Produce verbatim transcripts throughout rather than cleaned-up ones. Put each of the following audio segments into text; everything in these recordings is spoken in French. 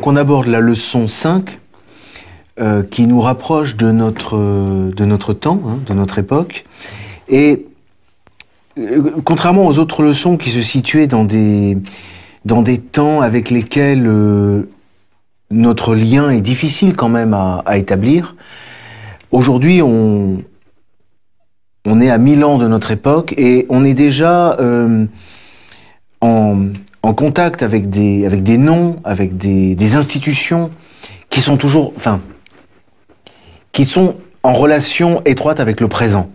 Donc on aborde la leçon cinq, euh, qui nous rapproche de notre, euh, de notre temps, hein, de notre époque. Et euh, contrairement aux autres leçons qui se situaient dans des, dans des temps avec lesquels euh, notre lien est difficile quand même à, à établir, aujourd'hui on, on est à mille ans de notre époque et on est déjà euh, en... en contact avec des, avec des noms, avec des, des institutions qui sont toujours, enfin, qui sont en relation étroite avec le présent.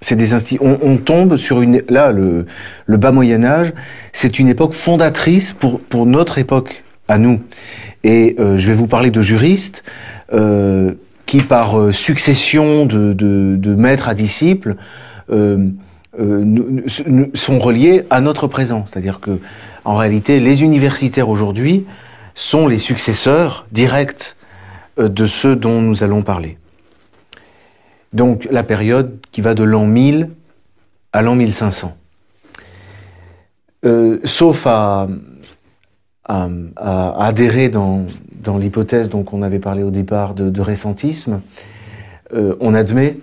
C'est des insti on, on tombe sur une, là, le, le bas Moyen-Âge, c'est une époque fondatrice pour, pour notre époque, à nous. Et euh, je vais vous parler de juristes euh, qui, par euh, succession de, de, de maîtres à disciples, euh, euh, nous, nous, sont reliés à notre présent. C'est-à-dire que, en réalité, les universitaires aujourd'hui sont les successeurs directs de ceux dont nous allons parler. Donc la période qui va de l'an mille à l'an mille cinq cents. Euh, sauf à, à, à adhérer dans, dans l'hypothèse dont on avait parlé au départ de, de récentisme, euh, on admet,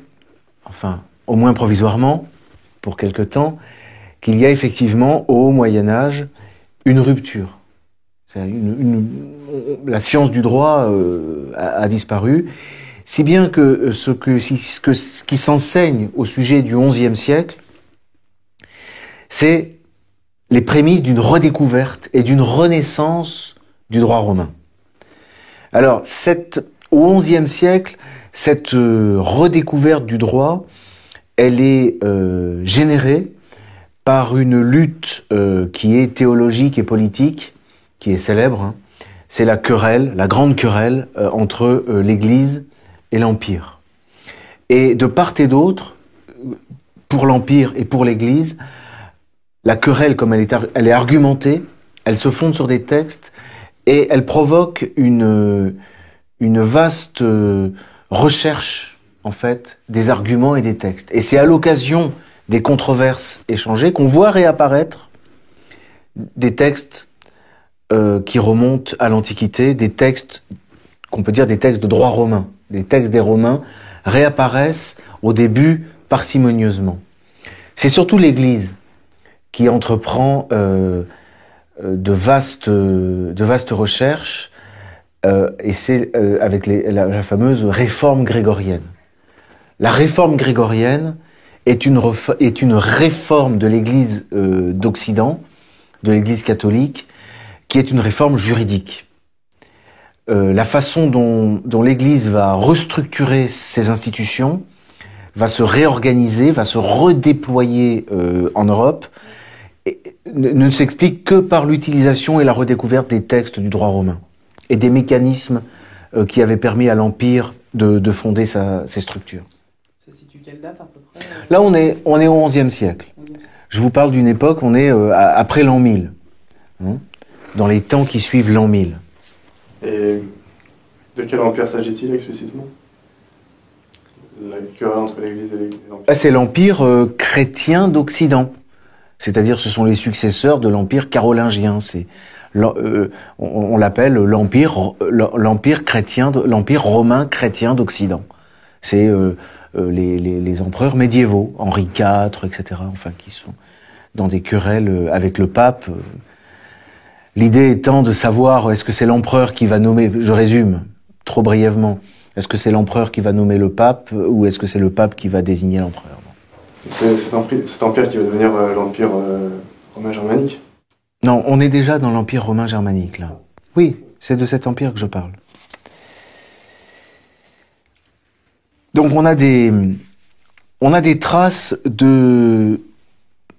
enfin au moins provisoirement, pour quelque temps, qu'il y a effectivement au Moyen-Âge une rupture. Une, une, la science du droit euh, a, a disparu, si bien que ce, que, ce, que, ce qui s'enseigne au sujet du onzième siècle, c'est les prémices d'une redécouverte et d'une renaissance du droit romain. Alors, cette, au onzième siècle, cette euh, redécouverte du droit, elle est euh, générée par une lutte euh, qui est théologique et politique, qui est célèbre, hein. C'est la querelle, la grande querelle euh, entre euh, l'Église et l'Empire. Et de part et d'autre, pour l'Empire et pour l'Église, la querelle, comme elle est, elle est argumentée, elle se fonde sur des textes et elle provoque une, une vaste euh, recherche, en fait, des arguments et des textes. Et c'est à l'occasion des controverses échangées qu'on voit réapparaître des textes euh, qui remontent à l'Antiquité, des textes qu'on peut dire des textes de droit romain. Les textes des Romains réapparaissent au début parcimonieusement. C'est surtout l'Église qui entreprend euh, de vastes, de vastes recherches, euh, et c'est euh, avec les, la, la fameuse réforme grégorienne. La réforme grégorienne est une, est une réforme de l'Église euh, d'Occident, de l'Église catholique, qui est une réforme juridique. Euh, la façon dont, dont l'Église va restructurer ses institutions, va se réorganiser, va se redéployer euh, en Europe, et ne, ne s'explique que par l'utilisation et la redécouverte des textes du droit romain et des mécanismes euh, qui avaient permis à l'Empire de, de fonder sa, ses structures. Quelle date à peu près? Là, on est, on est au onzième siècle. Je vous parle d'une époque, on est euh, après l'an mille, hein, dans les temps qui suivent l'an mille. Et de quel empire s'agit-il explicitement? La querelle entre l'Église et l'Empire? C'est l'Empire euh, chrétien d'Occident. C'est-à-dire ce sont les successeurs de l'Empire carolingien. C'est, euh, on on l'appelle l'Empire l'empire chrétien, l'Empire romain chrétien d'Occident. C'est... Euh, Les, les, les empereurs médiévaux, Henri quatre, et cetera, enfin, qui sont dans des querelles avec le pape. L'idée étant de savoir, est-ce que c'est l'empereur qui va nommer, je résume trop brièvement, est-ce que c'est l'empereur qui va nommer le pape, ou est-ce que c'est le pape qui va désigner l'empereur? C'est cet empire qui va devenir l'empire euh, romain germanique? Non, on est déjà dans l'empire romain germanique, là. Oui, c'est de cet empire que je parle. Donc on a des, on a des traces de,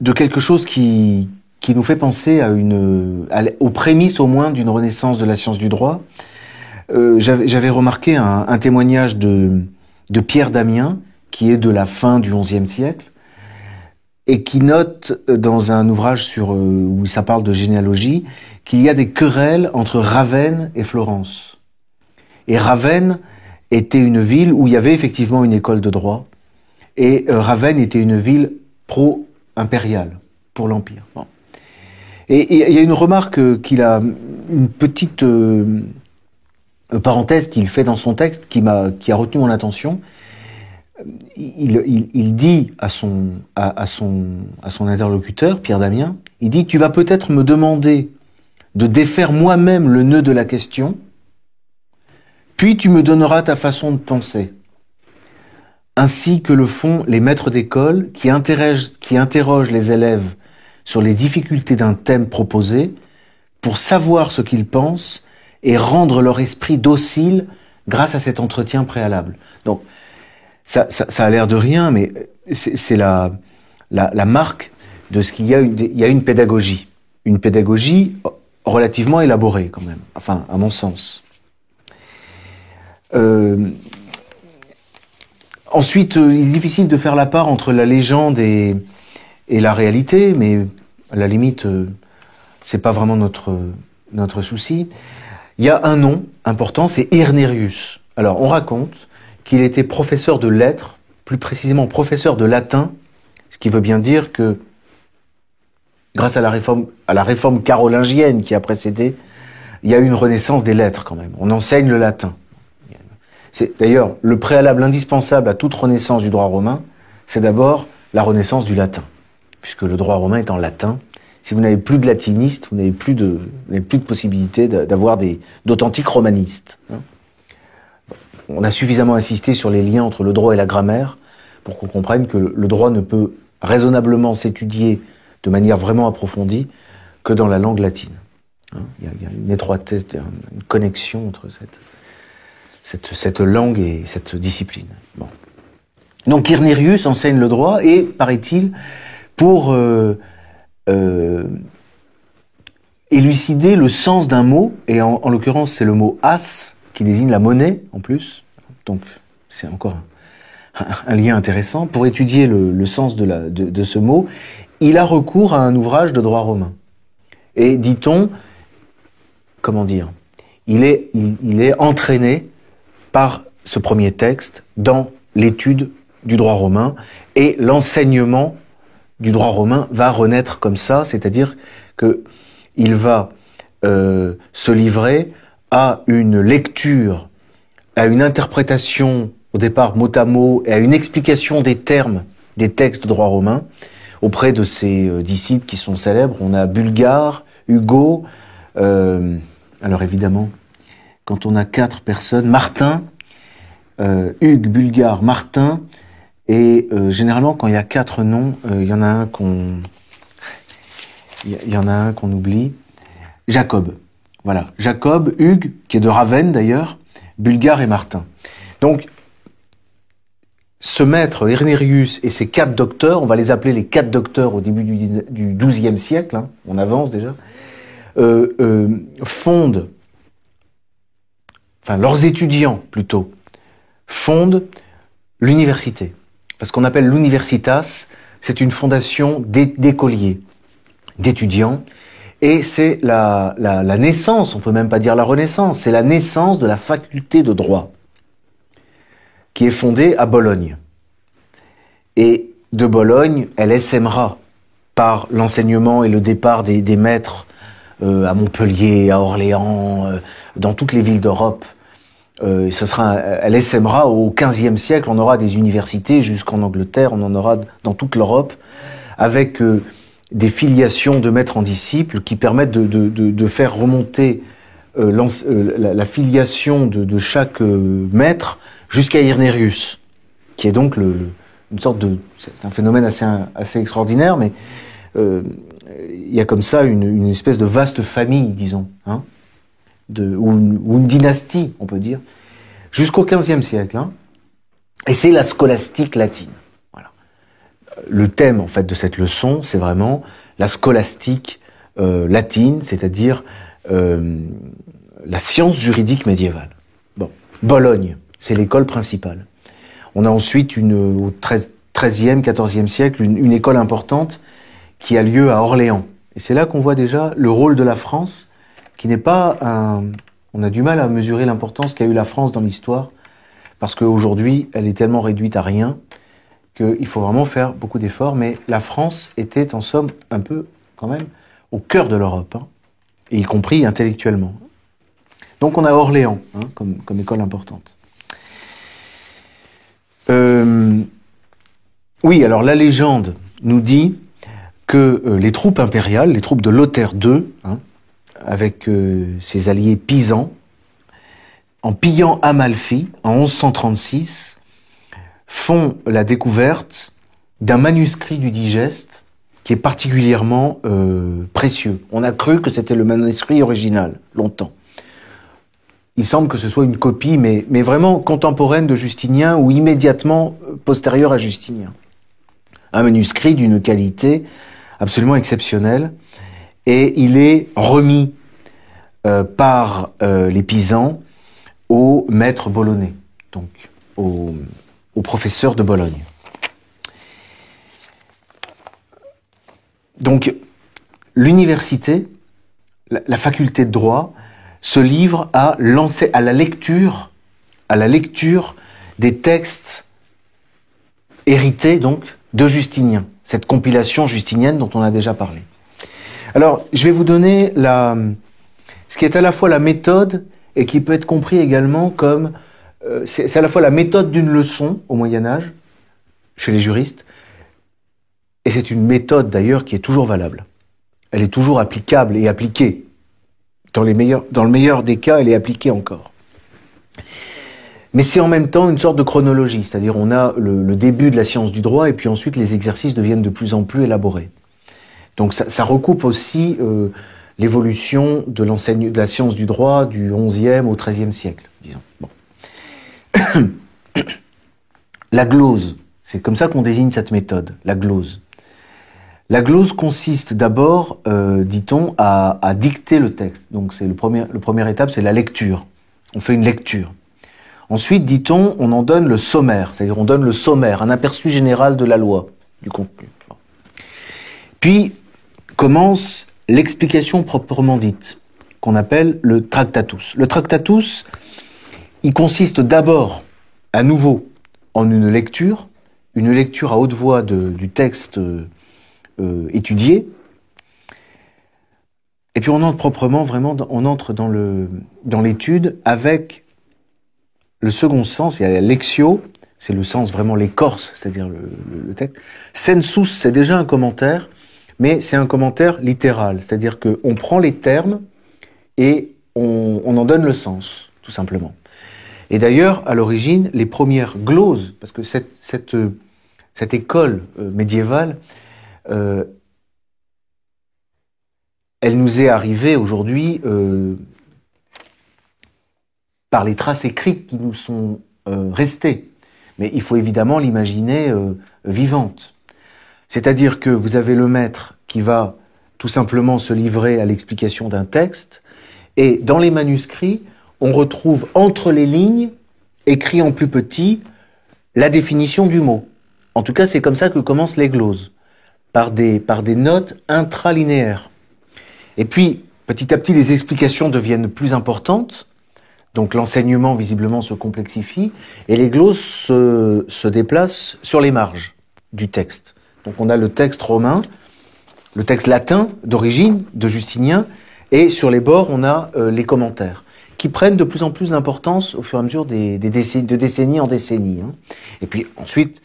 de quelque chose qui, qui nous fait penser à une, à, aux prémices au moins d'une renaissance de la science du droit. Euh, j'avais remarqué un, un témoignage de, de Pierre Damien, qui est de la fin du onzième siècle, et qui note dans un ouvrage sur, où ça parle de généalogie, qu'il y a des querelles entre Ravenne et Florence. Et Ravenne était une ville où il y avait effectivement une école de droit, et euh, Ravenne était une ville pro-impériale, pour l'Empire. Bon. Et il y a une remarque euh, qu'il a, une petite euh, euh, parenthèse qu'il fait dans son texte qui m'a, qui a retenu mon attention. Il, il, il dit à son, à, à, son, à son interlocuteur, Pierre Damien, il dit « Tu vas peut-être me demander de défaire moi-même le nœud de la question, puis tu me donneras ta façon de penser, ainsi que le font les maîtres d'école qui interrogent, qui interrogent les élèves sur les difficultés d'un thème proposé pour savoir ce qu'ils pensent et rendre leur esprit docile grâce à cet entretien préalable. » Donc, Ça, ça, ça a l'air de rien, mais c'est la, la, la marque de ce qu'il y a. Une, il y a une pédagogie, une pédagogie relativement élaborée quand même. Enfin, à mon sens. Euh, ensuite, il est difficile de faire la part entre la légende et, et la réalité, mais à la limite, c'est pas vraiment notre notre souci. Il y a un nom important, c'est Irnerius. Alors, on raconte qu'il était professeur de lettres, plus précisément professeur de latin, ce qui veut bien dire que, grâce à la réforme, à la réforme carolingienne qui a précédé, il y a eu une renaissance des lettres quand même. On enseigne le latin. C'est d'ailleurs le préalable indispensable à toute renaissance du droit romain, c'est d'abord la renaissance du latin, puisque le droit romain est en latin. Si vous n'avez plus de latinistes, vous n'avez plus de, vous n'avez plus de possibilité d'avoir des, d'authentiques romanistes. Hein. On a suffisamment insisté sur les liens entre le droit et la grammaire pour qu'on comprenne que le droit ne peut raisonnablement s'étudier de manière vraiment approfondie que dans la langue latine. Hein, il y a, il y a une étroitesse, une connexion entre cette, cette, cette langue et cette discipline. Bon. Donc Irnerius enseigne le droit et, paraît-il, pour euh, euh, élucider le sens d'un mot, et en, en l'occurrence c'est le mot « as », qui désigne la monnaie, en plus. Donc, c'est encore un, un lien intéressant. Pour étudier le, le sens de, la, de, de ce mot, il a recours à un ouvrage de droit romain. Et, dit-on, comment dire, il est, il, il est entraîné par ce premier texte dans l'étude du droit romain, et l'enseignement du droit romain va renaître comme ça, c'est-à-dire qu'il va euh, se livrer à une lecture, à une interprétation, au départ mot à mot, et à une explication des termes des textes de droit romain auprès de ses euh, disciples qui sont célèbres. On a Bulgare, Hugues, euh, alors évidemment, quand on a quatre personnes, Martin, euh, Hugues, Bulgare, Martin, et euh, généralement quand il y a quatre noms, il euh, y en a un qu'on il y en a un qu'on oublie, Jacob. Voilà, Jacob, Hugues, qui est de Ravenne d'ailleurs, Bulgare et Martin. Donc, ce maître, Irnerius, et ses quatre docteurs, on va les appeler les quatre docteurs au début du douzième siècle, hein, on avance déjà, euh, euh, fondent, enfin leurs étudiants plutôt, fondent l'université. Parce qu'on appelle l'universitas, c'est une fondation d'écoliers, d'étudiants. Et c'est la, la, la naissance, on peut même pas dire la renaissance, c'est la naissance de la faculté de droit, qui est fondée à Bologne. Et de Bologne, elle s'émera par l'enseignement et le départ des, des maîtres euh, à Montpellier, à Orléans, euh, dans toutes les villes d'Europe. Euh, ce sera, elle s'émera au quinzième siècle, on aura des universités jusqu'en Angleterre, on en aura dans toute l'Europe, avec... Euh, des filiations de maîtres en disciples qui permettent de, de, de, de faire remonter euh, euh, la, la filiation de, de chaque euh, maître jusqu'à Irnerius, qui est donc le, le, une sorte de... C'est un phénomène assez, assez extraordinaire, mais euh, il y a comme ça une, une espèce de vaste famille, disons, hein, de, ou, une, ou une dynastie, on peut dire, jusqu'au quinzième siècle. Hein, et c'est la scolastique latine. Le thème, en fait, de cette leçon, c'est vraiment la scolastique euh, latine, c'est-à-dire euh, la science juridique médiévale. Bon, Bologne, c'est l'école principale. On a ensuite, une, au treizième, quatorzième siècle, une, une école importante qui a lieu à Orléans. Et c'est là qu'on voit déjà le rôle de la France, qui n'est pas un... On a du mal à mesurer l'importance qu'a eu la France dans l'histoire, parce qu'aujourd'hui, elle est tellement réduite à rien... qu'il faut vraiment faire beaucoup d'efforts, mais la France était en somme un peu, quand même, au cœur de l'Europe, hein, y compris intellectuellement. Donc on a Orléans hein, comme, comme école importante. Euh, oui, alors la légende nous dit que euh, les troupes impériales, les troupes de Lothaire deux, hein, avec euh, ses alliés pisans, en pillant Amalfi en onze cent trente-six, font la découverte d'un manuscrit du Digeste qui est particulièrement euh, précieux. On a cru que c'était le manuscrit original, longtemps. Il semble que ce soit une copie, mais, mais vraiment contemporaine de Justinien ou immédiatement postérieure à Justinien. Un manuscrit d'une qualité absolument exceptionnelle. Et il est remis euh, par euh, les pisans au maître bolognais, donc au, au professeur de Bologne. Donc, l'université, la, la faculté de droit, se livre à, à, la lecture, à la lecture des textes hérités donc de Justinien, cette compilation justinienne dont on a déjà parlé. Alors, je vais vous donner la, ce qui est à la fois la méthode et qui peut être compris également comme... Euh, c'est à la fois la méthode d'une leçon au Moyen-Âge, chez les juristes, et c'est une méthode d'ailleurs qui est toujours valable. Elle est toujours applicable et appliquée. Dans, les meilleurs, dans le meilleur des cas, elle est appliquée encore. Mais c'est en même temps une sorte de chronologie, c'est-à-dire on a le, le début de la science du droit et puis ensuite les exercices deviennent de plus en plus élaborés. Donc ça, ça recoupe aussi euh, l'évolution de, de la science du droit du onzième au treizième siècle, disons. Bon. La glose, c'est comme ça qu'on désigne cette méthode, la glose. La glose consiste d'abord, euh, dit-on, à, à dicter le texte. Donc c'est le premier, le première étape, c'est la lecture. On fait une lecture. Ensuite, dit-on, on en donne le sommaire, c'est-à-dire on donne le sommaire, un aperçu général de la loi, du contenu. Puis commence l'explication proprement dite, qu'on appelle le tractatus. Le tractatus, il consiste d'abord, à nouveau, en une lecture, une lecture à haute voix de, du texte euh, étudié, et puis on entre proprement, vraiment, on entre dans le, dans l'étude avec le second sens, il y a lectio, c'est le sens vraiment l'écorce, c'est-à-dire le, le, le texte. Sensus, c'est déjà un commentaire, mais c'est un commentaire littéral, c'est-à-dire qu'on prend les termes et on, on en donne le sens, tout simplement. Et d'ailleurs, à l'origine, les premières gloses, parce que cette, cette, cette école médiévale, euh, elle nous est arrivée aujourd'hui euh, par les traces écrites qui nous sont euh, restées. Mais il faut évidemment l'imaginer euh, vivante. C'est-à-dire que vous avez le maître qui va tout simplement se livrer à l'explication d'un texte, et dans les manuscrits, on retrouve entre les lignes, écrit en plus petit, la définition du mot. En tout cas, c'est comme ça que commencent les gloses, par des, par des notes intralinéaires. Et puis, petit à petit, les explications deviennent plus importantes, donc l'enseignement visiblement se complexifie, et les gloses se, se déplacent sur les marges du texte. Donc on a le texte romain, le texte latin d'origine de Justinien, et sur les bords, on a euh, les commentaires, qui prennent de plus en plus d'importance au fur et à mesure des, des décennies, de décennie en décennie. Hein. Et puis ensuite,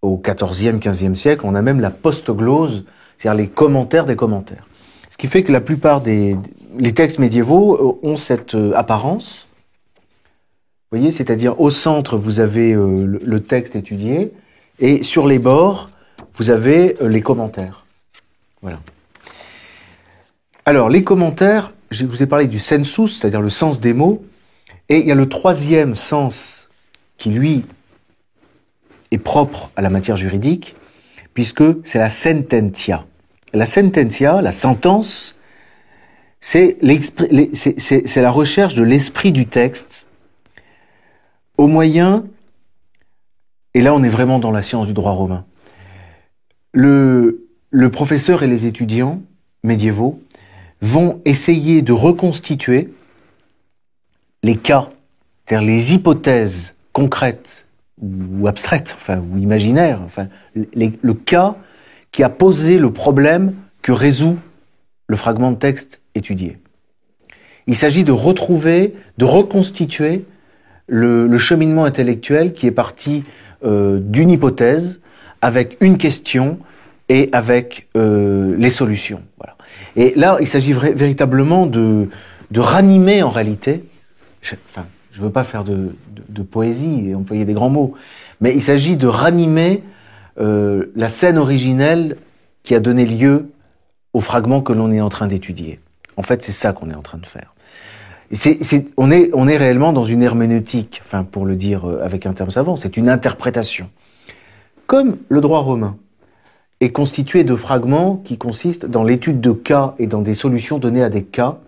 au quatorzième, quinzième siècle, on a même la postglose, c'est-à-dire les commentaires des commentaires. Ce qui fait que la plupart des les textes médiévaux ont cette apparence. Vous voyez, c'est-à-dire au centre, vous avez euh, le, le texte étudié, et sur les bords, vous avez euh, les commentaires. Voilà. Alors, les commentaires... Je vous ai parlé du sensus, c'est-à-dire le sens des mots, et il y a le troisième sens qui, lui, est propre à la matière juridique, puisque c'est la sententia. La sententia, la sentence, c'est la recherche de l'esprit du texte au moyen, et là on est vraiment dans la science du droit romain, le, le professeur et les étudiants médiévaux vont essayer de reconstituer les cas, c'est-à-dire les hypothèses concrètes ou abstraites, enfin, ou imaginaires, enfin, les, le cas qui a posé le problème que résout le fragment de texte étudié. Il s'agit de retrouver, de reconstituer le, le cheminement intellectuel qui est parti euh, d'une hypothèse avec une question et avec euh, les solutions. Voilà. Et là, il s'agit véritablement de, de ranimer en réalité, je, enfin, je ne veux pas faire de, de, de poésie et employer des grands mots, mais il s'agit de ranimer euh, la scène originelle qui a donné lieu au fragment que l'on est en train d'étudier. En fait, c'est ça qu'on est en train de faire. C'est, c'est, on est, on est réellement dans une herméneutique, enfin, pour le dire avec un terme savant, c'est une interprétation. Comme le droit romain est constitué de fragments qui consistent dans l'étude de cas et dans des solutions données à des cas,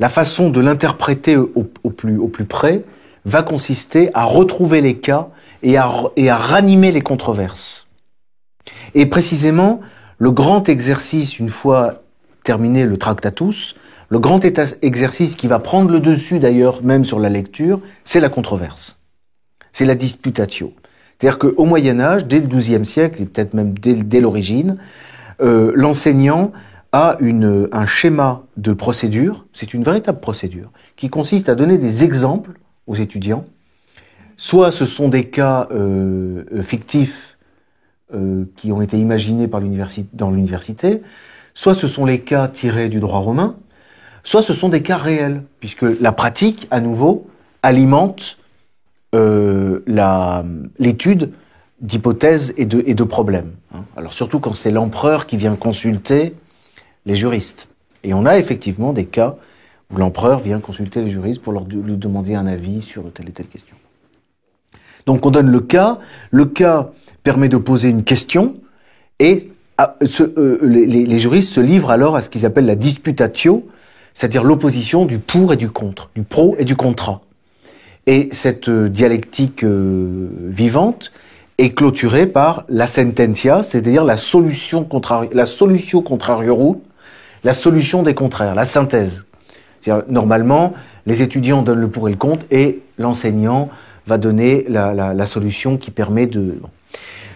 la façon de l'interpréter au, au, plus, au plus près va consister à retrouver les cas et à, et à ranimer les controverses. Et précisément, le grand exercice, une fois terminé le Tractatus, le grand exercice qui va prendre le dessus d'ailleurs même sur la lecture, c'est la controverse, c'est la disputatio. C'est-à-dire qu'au Moyen-Âge, dès le douzième siècle, et peut-être même dès, dès l'origine, euh, l'enseignant a une, un schéma de procédure, c'est une véritable procédure, qui consiste à donner des exemples aux étudiants. Soit ce sont des cas euh, fictifs euh, qui ont été imaginés par l'université, dans l'université, soit ce sont les cas tirés du droit romain, soit ce sont des cas réels, puisque la pratique, à nouveau, alimente Euh, la, l'étude d'hypothèses et de, et de problèmes. Hein. Alors surtout quand c'est l'empereur qui vient consulter les juristes. Et on a effectivement des cas où l'empereur vient consulter les juristes pour leur de, lui demander un avis sur telle et telle question. Donc on donne le cas, le cas permet de poser une question, et à, ce, euh, les, les juristes se livrent alors à ce qu'ils appellent la disputatio, c'est-à-dire l'opposition du pour et du contre, du pro et du contra. Et cette dialectique euh, vivante est clôturée par la sententia, c'est-à-dire la solution contrari- la solution contrariorum, la solution des contraires, la synthèse. C'est-à-dire, normalement, les étudiants donnent le pour et le contre, et l'enseignant va donner la, la, la solution qui permet de... Bon.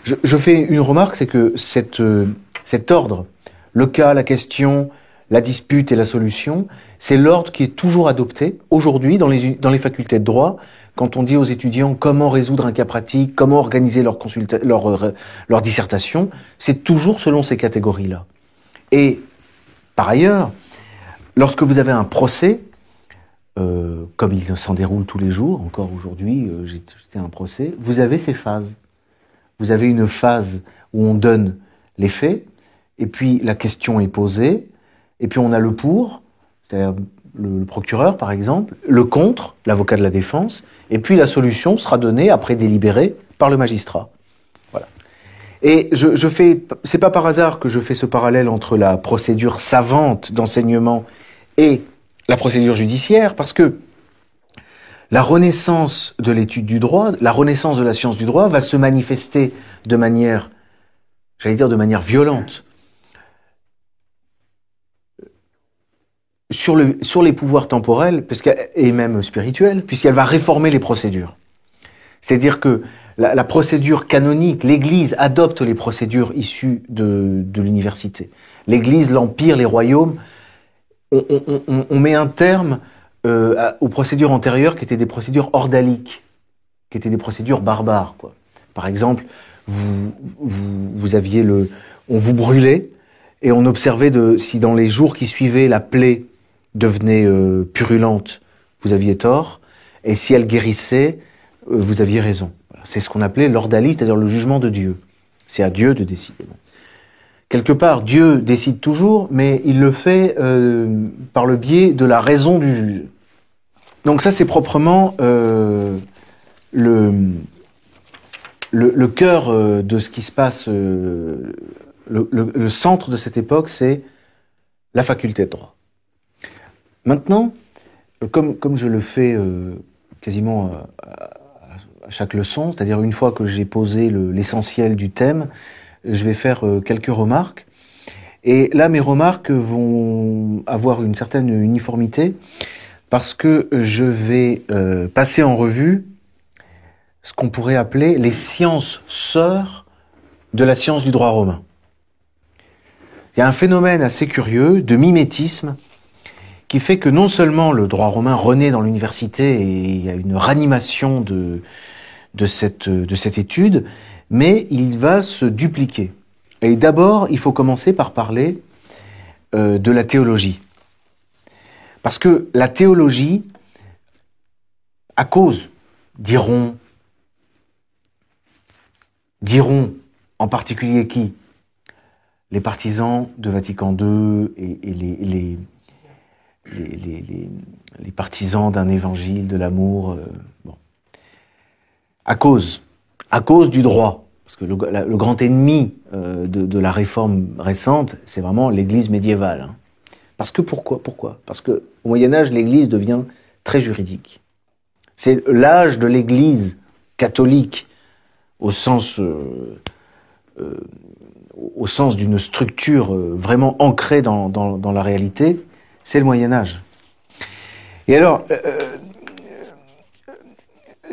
Je, je fais une remarque, c'est que cette, euh, cet ordre, le cas, la question, la dispute et la solution, c'est l'ordre qui est toujours adopté aujourd'hui dans les, dans les facultés de droit, quand on dit aux étudiants comment résoudre un cas pratique, comment organiser leur, consulta- leur, leur dissertation, c'est toujours selon ces catégories-là. Et par ailleurs, lorsque vous avez un procès, euh, comme il s'en déroule tous les jours, encore aujourd'hui, euh, j'ai, j'étais un procès, vous avez ces phases. Vous avez une phase où on donne les faits, et puis la question est posée, et puis on a le pour, c'est-à-dire le procureur par exemple, le contre, l'avocat de la défense, et puis la solution sera donnée, après délibérée, par le magistrat. Voilà. Et je, je fais, c'est pas par hasard que je fais ce parallèle entre la procédure savante d'enseignement et la procédure judiciaire, parce que la renaissance de l'étude du droit, la renaissance de la science du droit va se manifester de manière, j'allais dire de manière violente, sur le sur les pouvoirs temporels et même spirituels, puisqu'elle va réformer les procédures. C'est-à-dire que la, la procédure canonique, l'Église adopte les procédures issues de, de l'université. L'Église, l'Empire, les royaumes, on, on, on, on met un terme euh, aux procédures antérieures qui étaient des procédures ordaliques, qui étaient des procédures barbares, quoi. Par exemple, vous, vous, vous aviez le... On vous brûlait, et on observait de, si dans les jours qui suivaient, la plaie devenait euh, purulente, vous aviez tort, et si elle guérissait, euh, vous aviez raison. Voilà. C'est ce qu'on appelait l'ordalie, c'est-à-dire le jugement de Dieu. C'est à Dieu de décider. Bon. Quelque part, Dieu décide toujours, mais il le fait euh, par le biais de la raison du juge. Donc ça, c'est proprement euh, le, le, le cœur euh, de ce qui se passe... Euh, Le, le, le centre de cette époque, c'est la faculté de droit. Maintenant, comme, comme je le fais euh, quasiment à, à chaque leçon, c'est-à-dire une fois que j'ai posé le, l'essentiel du thème, je vais faire euh, quelques remarques. Et là, mes remarques vont avoir une certaine uniformité, parce que je vais euh, passer en revue ce qu'on pourrait appeler les sciences sœurs de la science du droit romain. Il y a un phénomène assez curieux de mimétisme qui fait que non seulement le droit romain renaît dans l'université et il y a une ranimation de, de, cette, de cette étude, mais il va se dupliquer. Et d'abord, il faut commencer par parler euh, de la théologie. Parce que la théologie, à cause, diront, diront en particulier qui ? Les partisans de Vatican deux et, et les, les, les, les, les, les partisans d'un évangile, de l'amour. Euh, bon. À cause, à cause du droit. Parce que le, la, le grand ennemi euh, de, de la réforme récente, c'est vraiment l'Église médiévale. Hein. Parce que pourquoi, pourquoi Parce qu'au Moyen-Âge, l'Église devient très juridique. C'est l'âge de l'Église catholique, au sens, euh, euh, au sens d'une structure vraiment ancrée dans, dans, dans la réalité, c'est le Moyen-Âge. Et alors, il euh,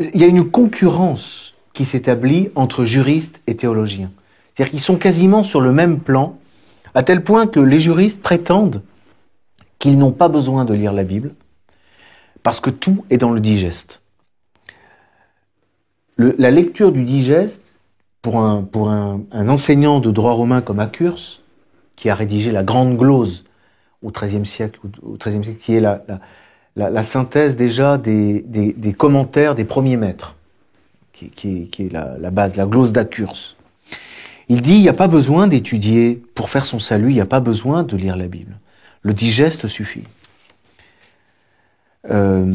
euh, y a une concurrence qui s'établit entre juristes et théologiens. C'est-à-dire qu'ils sont quasiment sur le même plan, à tel point que les juristes prétendent qu'ils n'ont pas besoin de lire la Bible, parce que tout est dans le Digeste. Le, la lecture du Digeste, pour, un, pour un, un enseignant de droit romain comme Accurse, qui a rédigé la grande glose au treizième siècle, au treizième siècle qui est la, la, la, la synthèse déjà des, des, des commentaires des premiers maîtres, qui, qui, qui est la, la base, la glose d'Accurse. Il dit, il n'y a pas besoin d'étudier, pour faire son salut, il n'y a pas besoin de lire la Bible. Le Digeste suffit. Euh,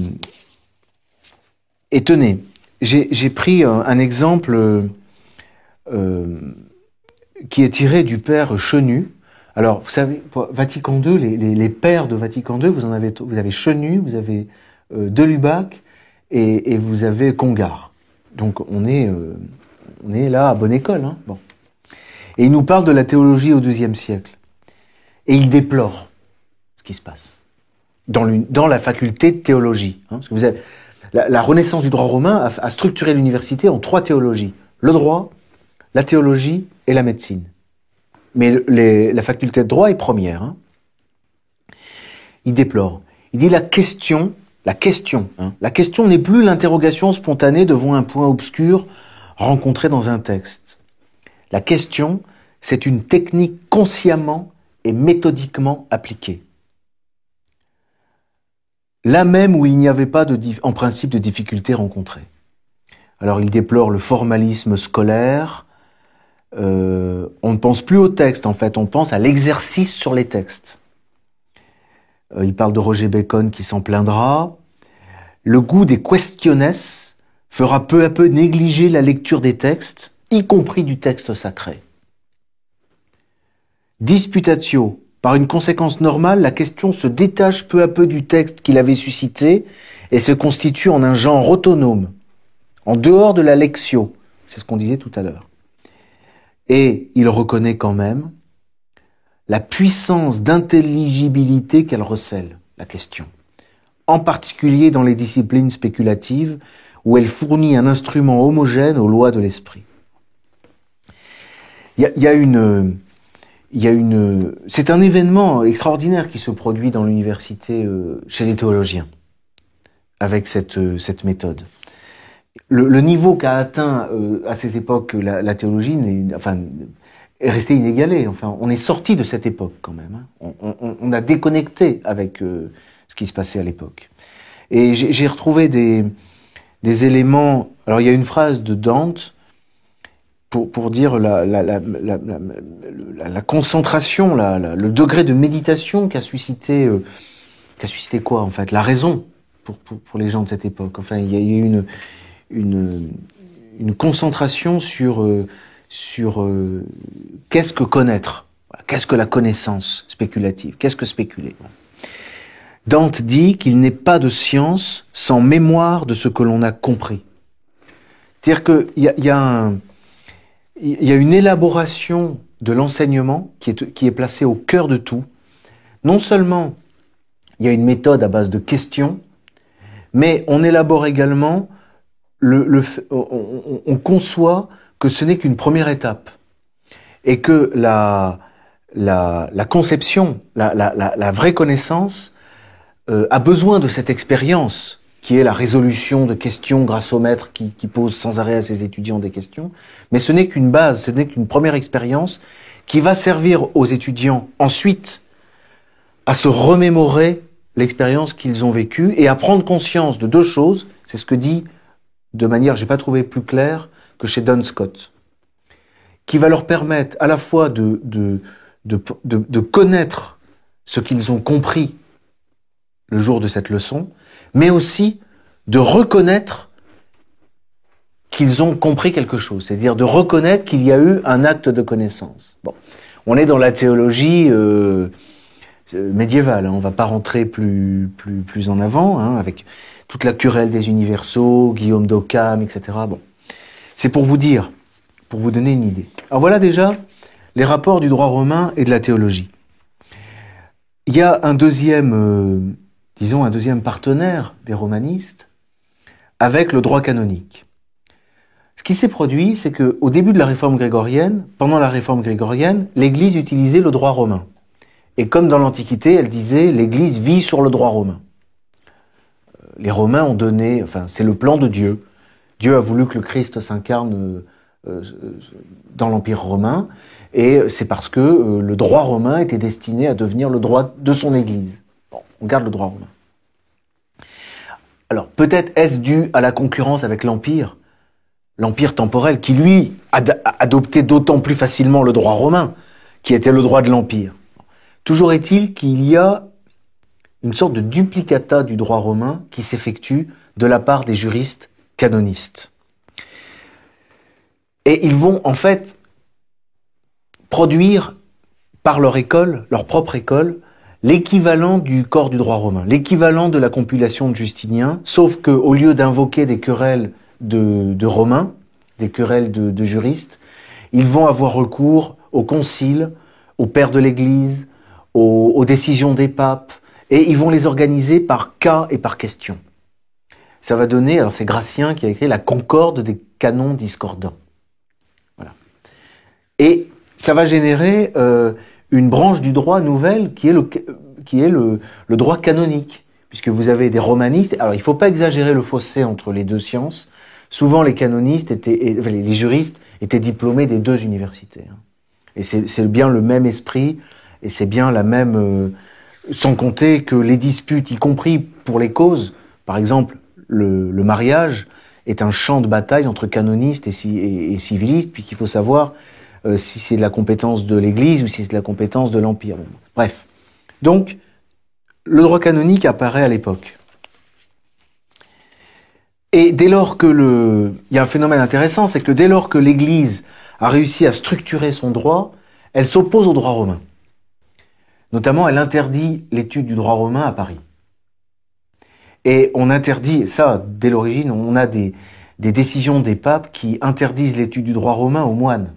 et tenez, j'ai, j'ai pris un, un exemple euh, euh, qui est tiré du père Chenu. Alors, vous savez, Vatican deux, les, les, les pères de Vatican deux, vous en avez, vous avez Chenu, vous avez euh, De Lubac et, et vous avez Congar. Donc on est, euh, on est là à bonne école. Hein, bon. Et il nous parle de la théologie au douzième siècle. Et il déplore ce qui se passe dans, dans la faculté de théologie. Hein, parce que vous avez, la, la Renaissance du droit romain a, a structuré l'université en trois théologies. Le droit, la théologie et la médecine. Mais les, la faculté de droit est première. Hein. Il déplore. Il dit la question... La question, hein. La question n'est plus l'interrogation spontanée devant un point obscur rencontré dans un texte. La question, c'est une technique consciemment et méthodiquement appliquée. Là même où il n'y avait pas de, en principe de difficultés rencontrées. Alors il déplore le formalisme scolaire. Euh, on ne pense plus au texte en fait, on pense à l'exercice sur les textes. Il parle de Roger Bacon qui s'en plaindra. Le goût des questiones fera peu à peu négliger la lecture des textes, y compris du texte sacré. Disputatio, par une conséquence normale, la question se détache peu à peu du texte qu'il avait suscité et se constitue en un genre autonome, en dehors de la lectio, c'est ce qu'on disait tout à l'heure. Et il reconnaît quand même la puissance d'intelligibilité qu'elle recèle, la question, en particulier dans les disciplines spéculatives où elle fournit un instrument homogène aux lois de l'esprit. Il y a, y a une, il y a une, c'est un événement extraordinaire qui se produit dans l'université euh, chez les théologiens avec cette euh, cette méthode. Le, le niveau qu'a atteint euh, à ces époques la, la théologie, les, enfin. est resté inégalé. Enfin, on est sorti de cette époque quand même. On, on, on a déconnecté avec euh, ce qui se passait à l'époque. Et j'ai retrouvé des, des éléments... Alors, il y a une phrase de Dante pour, pour dire la, la, la, la, la, la concentration, la, la, le degré de méditation qu'a suscité... Euh, qu'a suscité quoi, en fait ? La raison pour, pour, pour les gens de cette époque. Enfin, il y a eu une, une, une concentration sur... Euh, sur euh, qu'est-ce que connaître, voilà, qu'est-ce que la connaissance spéculative, qu'est-ce que spéculer. Bon. Dante dit qu'il n'est pas de science sans mémoire de ce que l'on a compris. C'est-à-dire qu'il y a, y, a y a une élaboration de l'enseignement qui est, qui est placée au cœur de tout. Non seulement il y a une méthode à base de questions, mais on élabore également, le, le, on, on conçoit que ce n'est qu'une première étape, et que la, la, la conception, la, la, la vraie connaissance euh, a besoin de cette expérience qui est la résolution de questions grâce au maître qui, qui pose sans arrêt à ses étudiants des questions. Mais ce n'est qu'une base, ce n'est qu'une première expérience qui va servir aux étudiants ensuite à se remémorer l'expérience qu'ils ont vécue et à prendre conscience de deux choses. C'est ce que dit, de manière, j'ai pas trouvé plus claire, que chez Don Scott, qui va leur permettre à la fois de, de, de, de, de connaître ce qu'ils ont compris le jour de cette leçon, mais aussi de reconnaître qu'ils ont compris quelque chose, c'est-à-dire de reconnaître qu'il y a eu un acte de connaissance. Bon, on est dans la théologie euh, médiévale, hein. On ne va pas rentrer plus, plus, plus en avant, hein, avec toute la querelle des universaux, Guillaume d'Occam, et cetera. Bon, c'est pour vous dire, pour vous donner une idée. Alors voilà déjà les rapports du droit romain et de la théologie. Il y a un deuxième... Euh, disons un deuxième partenaire des romanistes, avec le droit canonique. Ce qui s'est produit, c'est qu'au début de la réforme grégorienne, pendant la réforme grégorienne, l'Église utilisait le droit romain. Et comme dans l'Antiquité, elle disait, l'Église vit sur le droit romain. Les Romains ont donné, enfin c'est le plan de Dieu. Dieu a voulu que le Christ s'incarne dans l'Empire romain, et c'est parce que le droit romain était destiné à devenir le droit de son Église. On garde le droit romain. Alors, peut-être est-ce dû à la concurrence avec l'Empire, l'Empire temporel, qui lui ad- adoptait d'autant plus facilement le droit romain, qui était le droit de l'Empire. Toujours est-il qu'il y a une sorte de duplicata du droit romain qui s'effectue de la part des juristes canonistes. Et ils vont en fait produire, par leur école, leur propre école, l'équivalent du corps du droit romain, l'équivalent de la compilation de Justinien, sauf que au lieu d'invoquer des querelles de, de romains, des querelles de, de juristes, ils vont avoir recours au concile, aux pères de l'Église, aux, aux décisions des papes, et ils vont les organiser par cas et par question. Ça va donner, alors c'est Gratien qui a écrit la concorde des canons discordants. Voilà. Et ça va générer... Euh, une branche du droit nouvelle qui est le, qui est le, le droit canonique, puisque vous avez des romanistes. Alors, il ne faut pas exagérer le fossé entre les deux sciences. Souvent, les canonistes étaient, enfin, les juristes étaient diplômés des deux universités. Et c'est, c'est bien le même esprit, et c'est bien la même... Euh, sans compter que les disputes, y compris pour les causes, par exemple, le, le mariage est un champ de bataille entre canonistes et, et, et civilistes, puis qu'il faut savoir... Euh, si c'est de la compétence de l'Église ou si c'est de la compétence de l'Empire. Bref. Donc, le droit canonique apparaît à l'époque. Et dès lors que le... Il y a un phénomène intéressant, c'est que dès lors que l'Église a réussi à structurer son droit, elle s'oppose au droit romain. Notamment, elle interdit l'étude du droit romain à Paris. Et on interdit... Ça, dès l'origine, on a des, des décisions des papes qui interdisent l'étude du droit romain aux moines.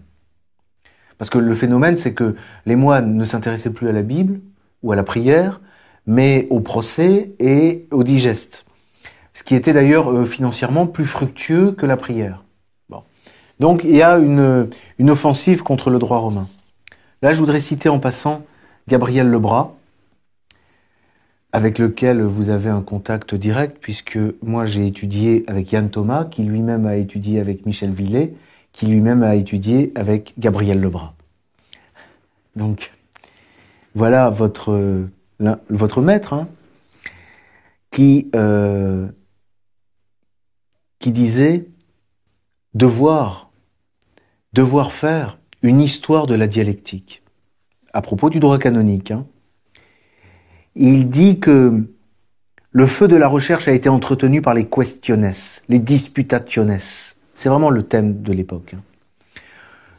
Parce que le phénomène, c'est que les moines ne s'intéressaient plus à la Bible ou à la prière, mais au procès et au digeste. Ce qui était d'ailleurs euh, financièrement plus fructueux que la prière. Bon. Donc il y a une, une offensive contre le droit romain. Là, je voudrais citer en passant Gabriel Lebras, avec lequel vous avez un contact direct, puisque moi j'ai étudié avec Yann Thomas, qui lui-même a étudié avec Michel Villet, qui lui-même a étudié avec Gabriel Lebras. Donc, voilà votre, votre maître, hein, qui, euh, qui disait devoir, devoir faire une histoire de la dialectique. À propos du droit canonique, hein, il dit que le feu de la recherche a été entretenu par les questiones, les disputationes. C'est vraiment le thème de l'époque.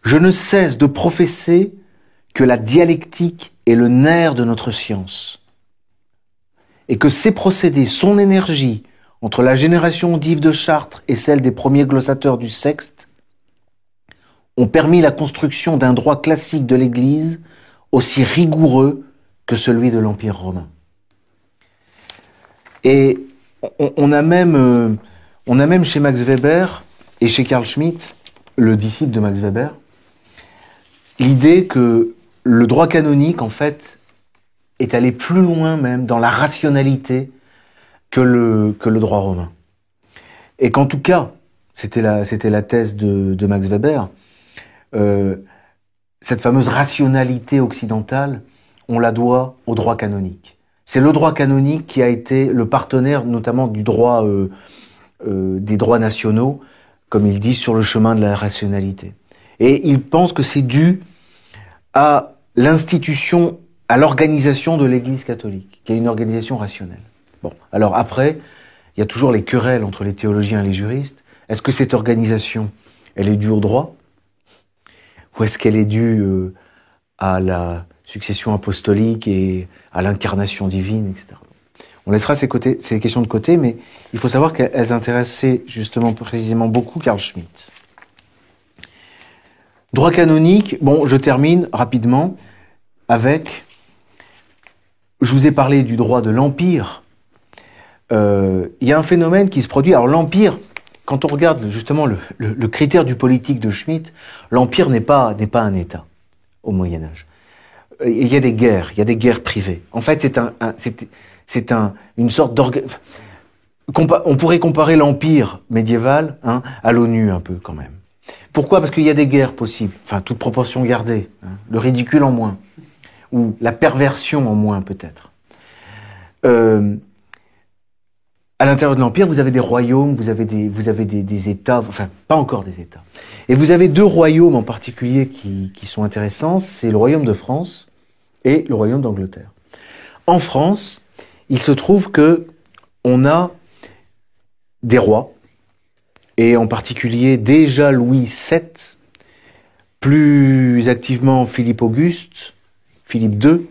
Je ne cesse de professer que la dialectique est le nerf de notre science et que ses procédés, son énergie, entre la génération d'Yves de Chartres et celle des premiers glossateurs du Sexte, ont permis la construction d'un droit classique de l'Église aussi rigoureux que celui de l'Empire romain. Et on a même, on a même chez Max Weber... Et chez Karl Schmitt, le disciple de Max Weber, l'idée que le droit canonique, en fait, est allé plus loin même dans la rationalité que le, que le droit romain. Et qu'en tout cas, c'était la, c'était la thèse de, de Max Weber, euh, cette fameuse rationalité occidentale, on la doit au droit canonique. C'est le droit canonique qui a été le partenaire notamment du droit, euh, euh, des droits nationaux, comme ils disent, sur le chemin de la rationalité. Et ils pensent que c'est dû à l'institution, à l'organisation de l'Église catholique, qui est une organisation rationnelle. Bon, alors après, il y a toujours les querelles entre les théologiens et les juristes. Est-ce que cette organisation, elle est due au droit? Ou est-ce qu'elle est due euh, à la succession apostolique et à l'incarnation divine, et cetera. On laissera ces, côtés, ces questions de côté, mais il faut savoir qu'elles intéressaient justement précisément beaucoup Karl Schmitt. Droit canonique, bon, je termine rapidement avec... Je vous ai parlé du droit de l'Empire. Euh, il y a un phénomène qui se produit. Alors l'Empire, quand on regarde justement le, le, le critère du politique de Schmitt, l'Empire n'est pas, n'est pas un État au Moyen-Âge. Il y a des guerres, il y a des guerres privées. En fait, c'est un, un c'est, c'est un, une sorte d'organisme. On pourrait comparer l'Empire médiéval hein, à l'ONU un peu quand même. Pourquoi? Parce qu'il y a des guerres possibles, enfin, toute proportion gardée, hein, le ridicule en moins, ou la perversion en moins peut-être. Euh, à l'intérieur de l'Empire, vous avez des royaumes, vous avez, des, vous avez des, des États, enfin, pas encore des États. Et vous avez deux royaumes en particulier qui, qui sont intéressants, c'est le royaume de France et le royaume d'Angleterre. En France, il se trouve que on a des rois, et en particulier déjà Louis sept, plus activement Philippe Auguste, Philippe deux,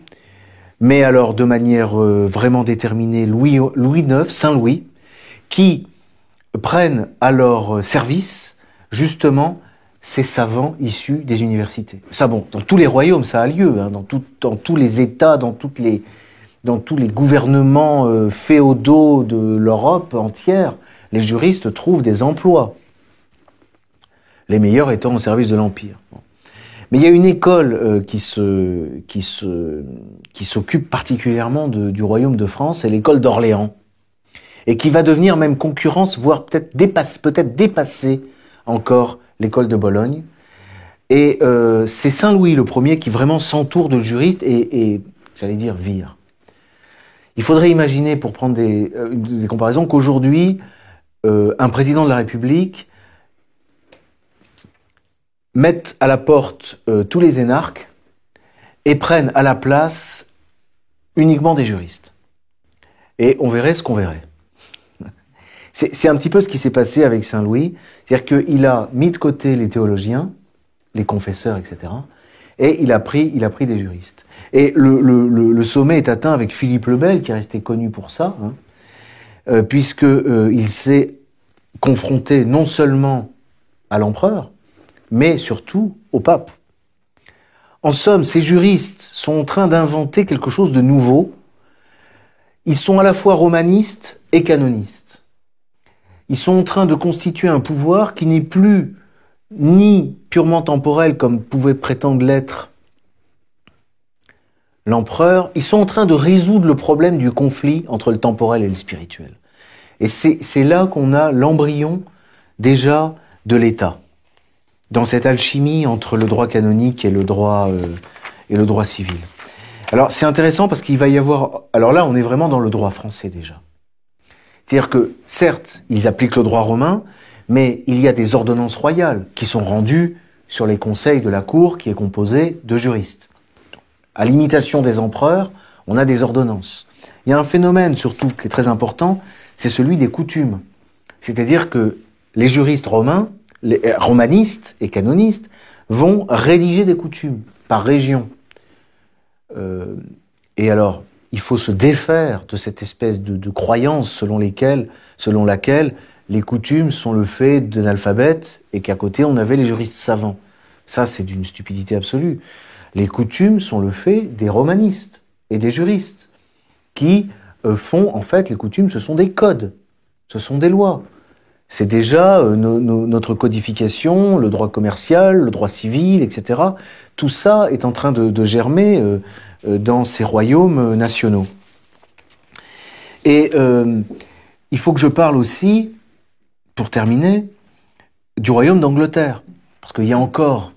mais alors de manière vraiment déterminée Louis neuf, Saint-Louis, qui prennent à leur service justement ces savants issus des universités. Ça, bon, dans tous les royaumes, ça a lieu, hein, dans, tout, dans tous les États, dans toutes les... dans tous les gouvernements euh, féodaux de l'Europe entière, les juristes trouvent des emplois. Les meilleurs étant au service de l'Empire. Bon. Mais il y a une école euh, qui se, qui se, qui s'occupe particulièrement de, du royaume de France, c'est l'école d'Orléans. Et qui va devenir même concurrence, voire peut-être dépasse, peut-être dépasser encore l'école de Bologne. Et euh, c'est Saint-Louis le premier qui vraiment s'entoure de juristes et, et j'allais dire, vire. Il faudrait imaginer, pour prendre des, euh, des comparaisons, qu'aujourd'hui, euh, un président de la République mette à la porte euh, tous les énarques et prenne à la place uniquement des juristes. Et on verrait ce qu'on verrait. C'est, c'est un petit peu ce qui s'est passé avec Saint-Louis. C'est-à-dire qu'il a mis de côté les théologiens, les confesseurs, et cetera, et il a pris, il a pris des juristes. Et le, le, le, le sommet est atteint avec Philippe le Bel, qui est resté connu pour ça, hein, euh, puisque euh, il s'est confronté non seulement à l'empereur, mais surtout au pape. En somme, ces juristes sont en train d'inventer quelque chose de nouveau. Ils sont à la fois romanistes et canonistes. Ils sont en train de constituer un pouvoir qui n'est plus ni purement temporel comme pouvait prétendre l'être l'empereur. Ils sont en train de résoudre le problème du conflit entre le temporel et le spirituel. Et c'est, c'est là qu'on a l'embryon déjà de l'État, dans cette alchimie entre le droit canonique et le droit, euh, et le droit civil. Alors c'est intéressant parce qu'il va y avoir... Alors là, on est vraiment dans le droit français déjà. C'est-à-dire que, certes, ils appliquent le droit romain, mais il y a des ordonnances royales qui sont rendues sur les conseils de la cour qui est composée de juristes. À l'imitation des empereurs, on a des ordonnances. Il y a un phénomène surtout qui est très important, c'est celui des coutumes. C'est-à-dire que les juristes romains, les romanistes et canonistes, vont rédiger des coutumes par région. Euh, et alors, il faut se défaire de cette espèce de, de croyance selon, lesquelles, selon laquelle les coutumes sont le fait d'un alphabète et qu'à côté, on avait les juristes savants. Ça, c'est d'une stupidité absolue. Les coutumes sont le fait des romanistes et des juristes qui euh, font, en fait, les coutumes, ce sont des codes, ce sont des lois. C'est déjà euh, no, no, notre codification, le droit commercial, le droit civil, et cetera. Tout ça est en train de, de germer euh, dans ces royaumes nationaux. Et euh, il faut que je parle aussi, pour terminer, du royaume d'Angleterre. Parce qu'il y a encore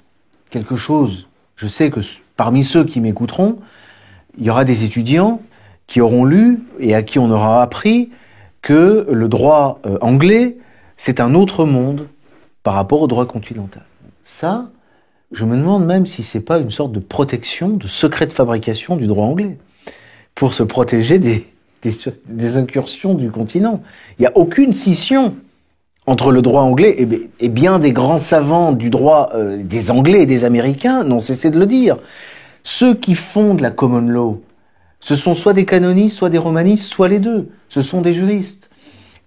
quelque chose, je sais que parmi ceux qui m'écouteront, il y aura des étudiants qui auront lu et à qui on aura appris que le droit anglais, c'est un autre monde par rapport au droit continental. Ça, je me demande même si c'est pas une sorte de protection, de secret de fabrication du droit anglais, pour se protéger des, des, des incursions du continent. Il n'y a aucune scission entre le droit anglais et, et bien des grands savants du droit euh, des Anglais et des Américains n'ont cessé de le dire. Ceux qui fondent la common law, ce sont soit des canonistes, soit des romanistes, soit les deux. Ce sont des juristes.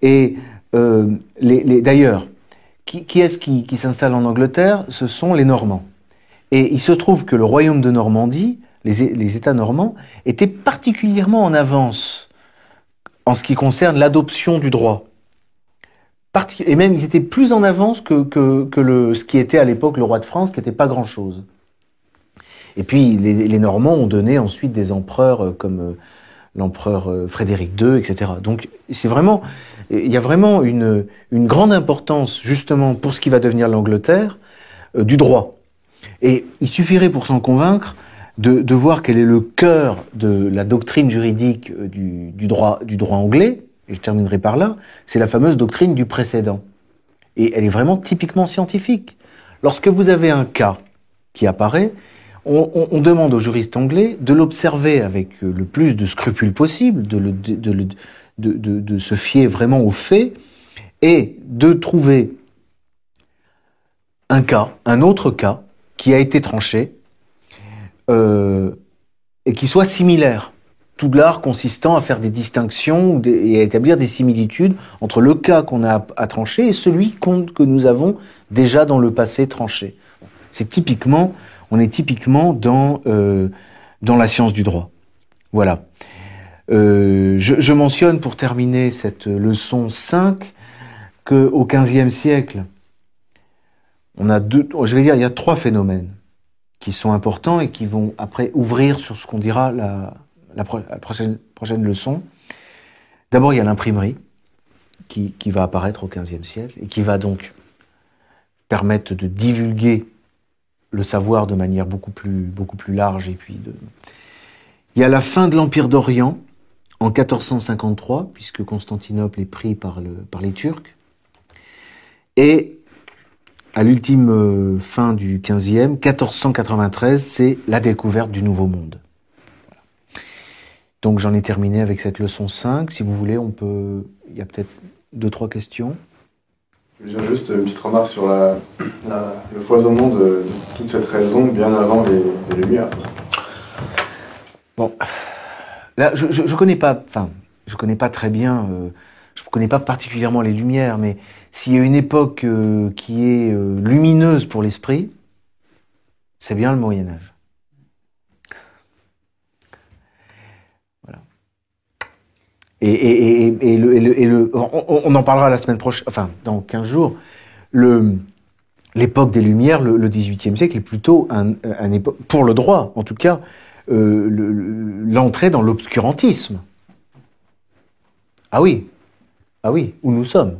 Et euh, les, les, d'ailleurs, qui, qui est-ce qui, qui s'installe en Angleterre? Ce sont les Normands. Et il se trouve que le royaume de Normandie, les, les États normands, étaient particulièrement en avance en ce qui concerne l'adoption du droit. Et même, ils étaient plus en avance que, que, que le, ce qui était à l'époque le roi de France, qui n'était pas grand-chose. Et puis, les, les Normands ont donné ensuite des empereurs comme l'empereur Frédéric deux, et cetera. Donc, c'est vraiment, il y a vraiment une, une grande importance, justement, pour ce qui va devenir l'Angleterre, euh, du droit. Et il suffirait, pour s'en convaincre, de, de voir quel est le cœur de la doctrine juridique du, du, droit, du droit anglais, et je terminerai par là, c'est la fameuse doctrine du précédent. Et elle est vraiment typiquement scientifique. Lorsque vous avez un cas qui apparaît, on, on, on demande aux juristes anglais de l'observer avec le plus de scrupules possible, de, le, de, de, de, de, de se fier vraiment aux faits, et de trouver un cas, un autre cas, qui a été tranché, euh, et qui soit similaire. Tout l'art consistant à faire des distinctions et à établir des similitudes entre le cas qu'on a à trancher et celui que nous avons déjà dans le passé tranché. C'est typiquement, on est typiquement dans, euh, dans la science du droit. Voilà. Euh, je, je mentionne pour terminer cette leçon cinq qu'au quinzième siècle, on a deux, je vais dire, il y a trois phénomènes qui sont importants et qui vont après ouvrir sur ce qu'on dira la... La, pro la prochaine, prochaine leçon. D'abord, il y a l'imprimerie qui, qui va apparaître au quinzième siècle et qui va donc permettre de divulguer le savoir de manière beaucoup plus, beaucoup plus large. Et puis de... Il y a la fin de l'Empire d'Orient en quatorze cent cinquante-trois, puisque Constantinople est pris par, le, par les Turcs. Et à l'ultime fin du quinzième, quatorze cent quatre-vingt-treize, c'est la découverte du Nouveau Monde. Donc j'en ai terminé avec cette leçon cinq. Si vous voulez, on peut... il y a peut-être deux, trois questions. Je veux dire juste une petite remarque sur la, la, le foisonnement de, de toute cette raison bien avant les, les Lumières. Bon, là, je ne connais pas... Enfin, je connais pas très bien... Euh, je ne connais pas particulièrement les Lumières, mais s'il y a une époque euh, qui est euh, lumineuse pour l'esprit, c'est bien le Moyen-Âge. Et, et, et, et, le, et, le, et le, on, on en parlera la semaine prochaine, enfin dans quinze jours. L'époque des Lumières, le, le dix-huitième siècle, est plutôt un, un époque, pour le droit en tout cas, euh, l'entrée le, dans l'obscurantisme. Ah oui, ah oui, où nous sommes,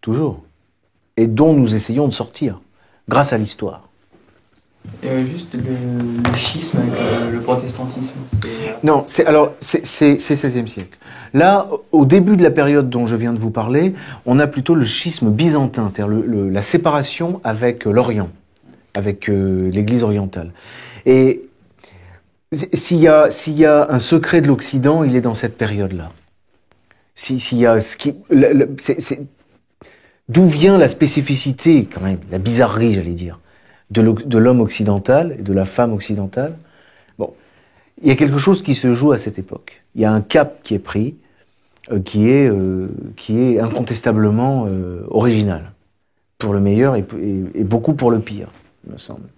toujours, et dont nous essayons de sortir, grâce à l'histoire. Euh, juste le, le schisme avec euh, le protestantisme. Non, c'est alors c'est seizième siècle. Là, au début de la période dont je viens de vous parler, on a plutôt le schisme byzantin, c'est-à-dire le, le, la séparation avec l'Orient, avec euh, l'Église orientale. Et s'il y a s'il y a un secret de l'Occident, il est dans cette période-là. Si s'il y a ce qui d'où vient la spécificité quand même, la bizarrerie, j'allais dire, de l'homme occidental et de la femme occidentale. Bon, il y a quelque chose qui se joue à cette époque. Il y a un cap qui est pris, euh, qui, est, euh, qui est incontestablement euh, original, pour le meilleur et, et, et beaucoup pour le pire, il me semble.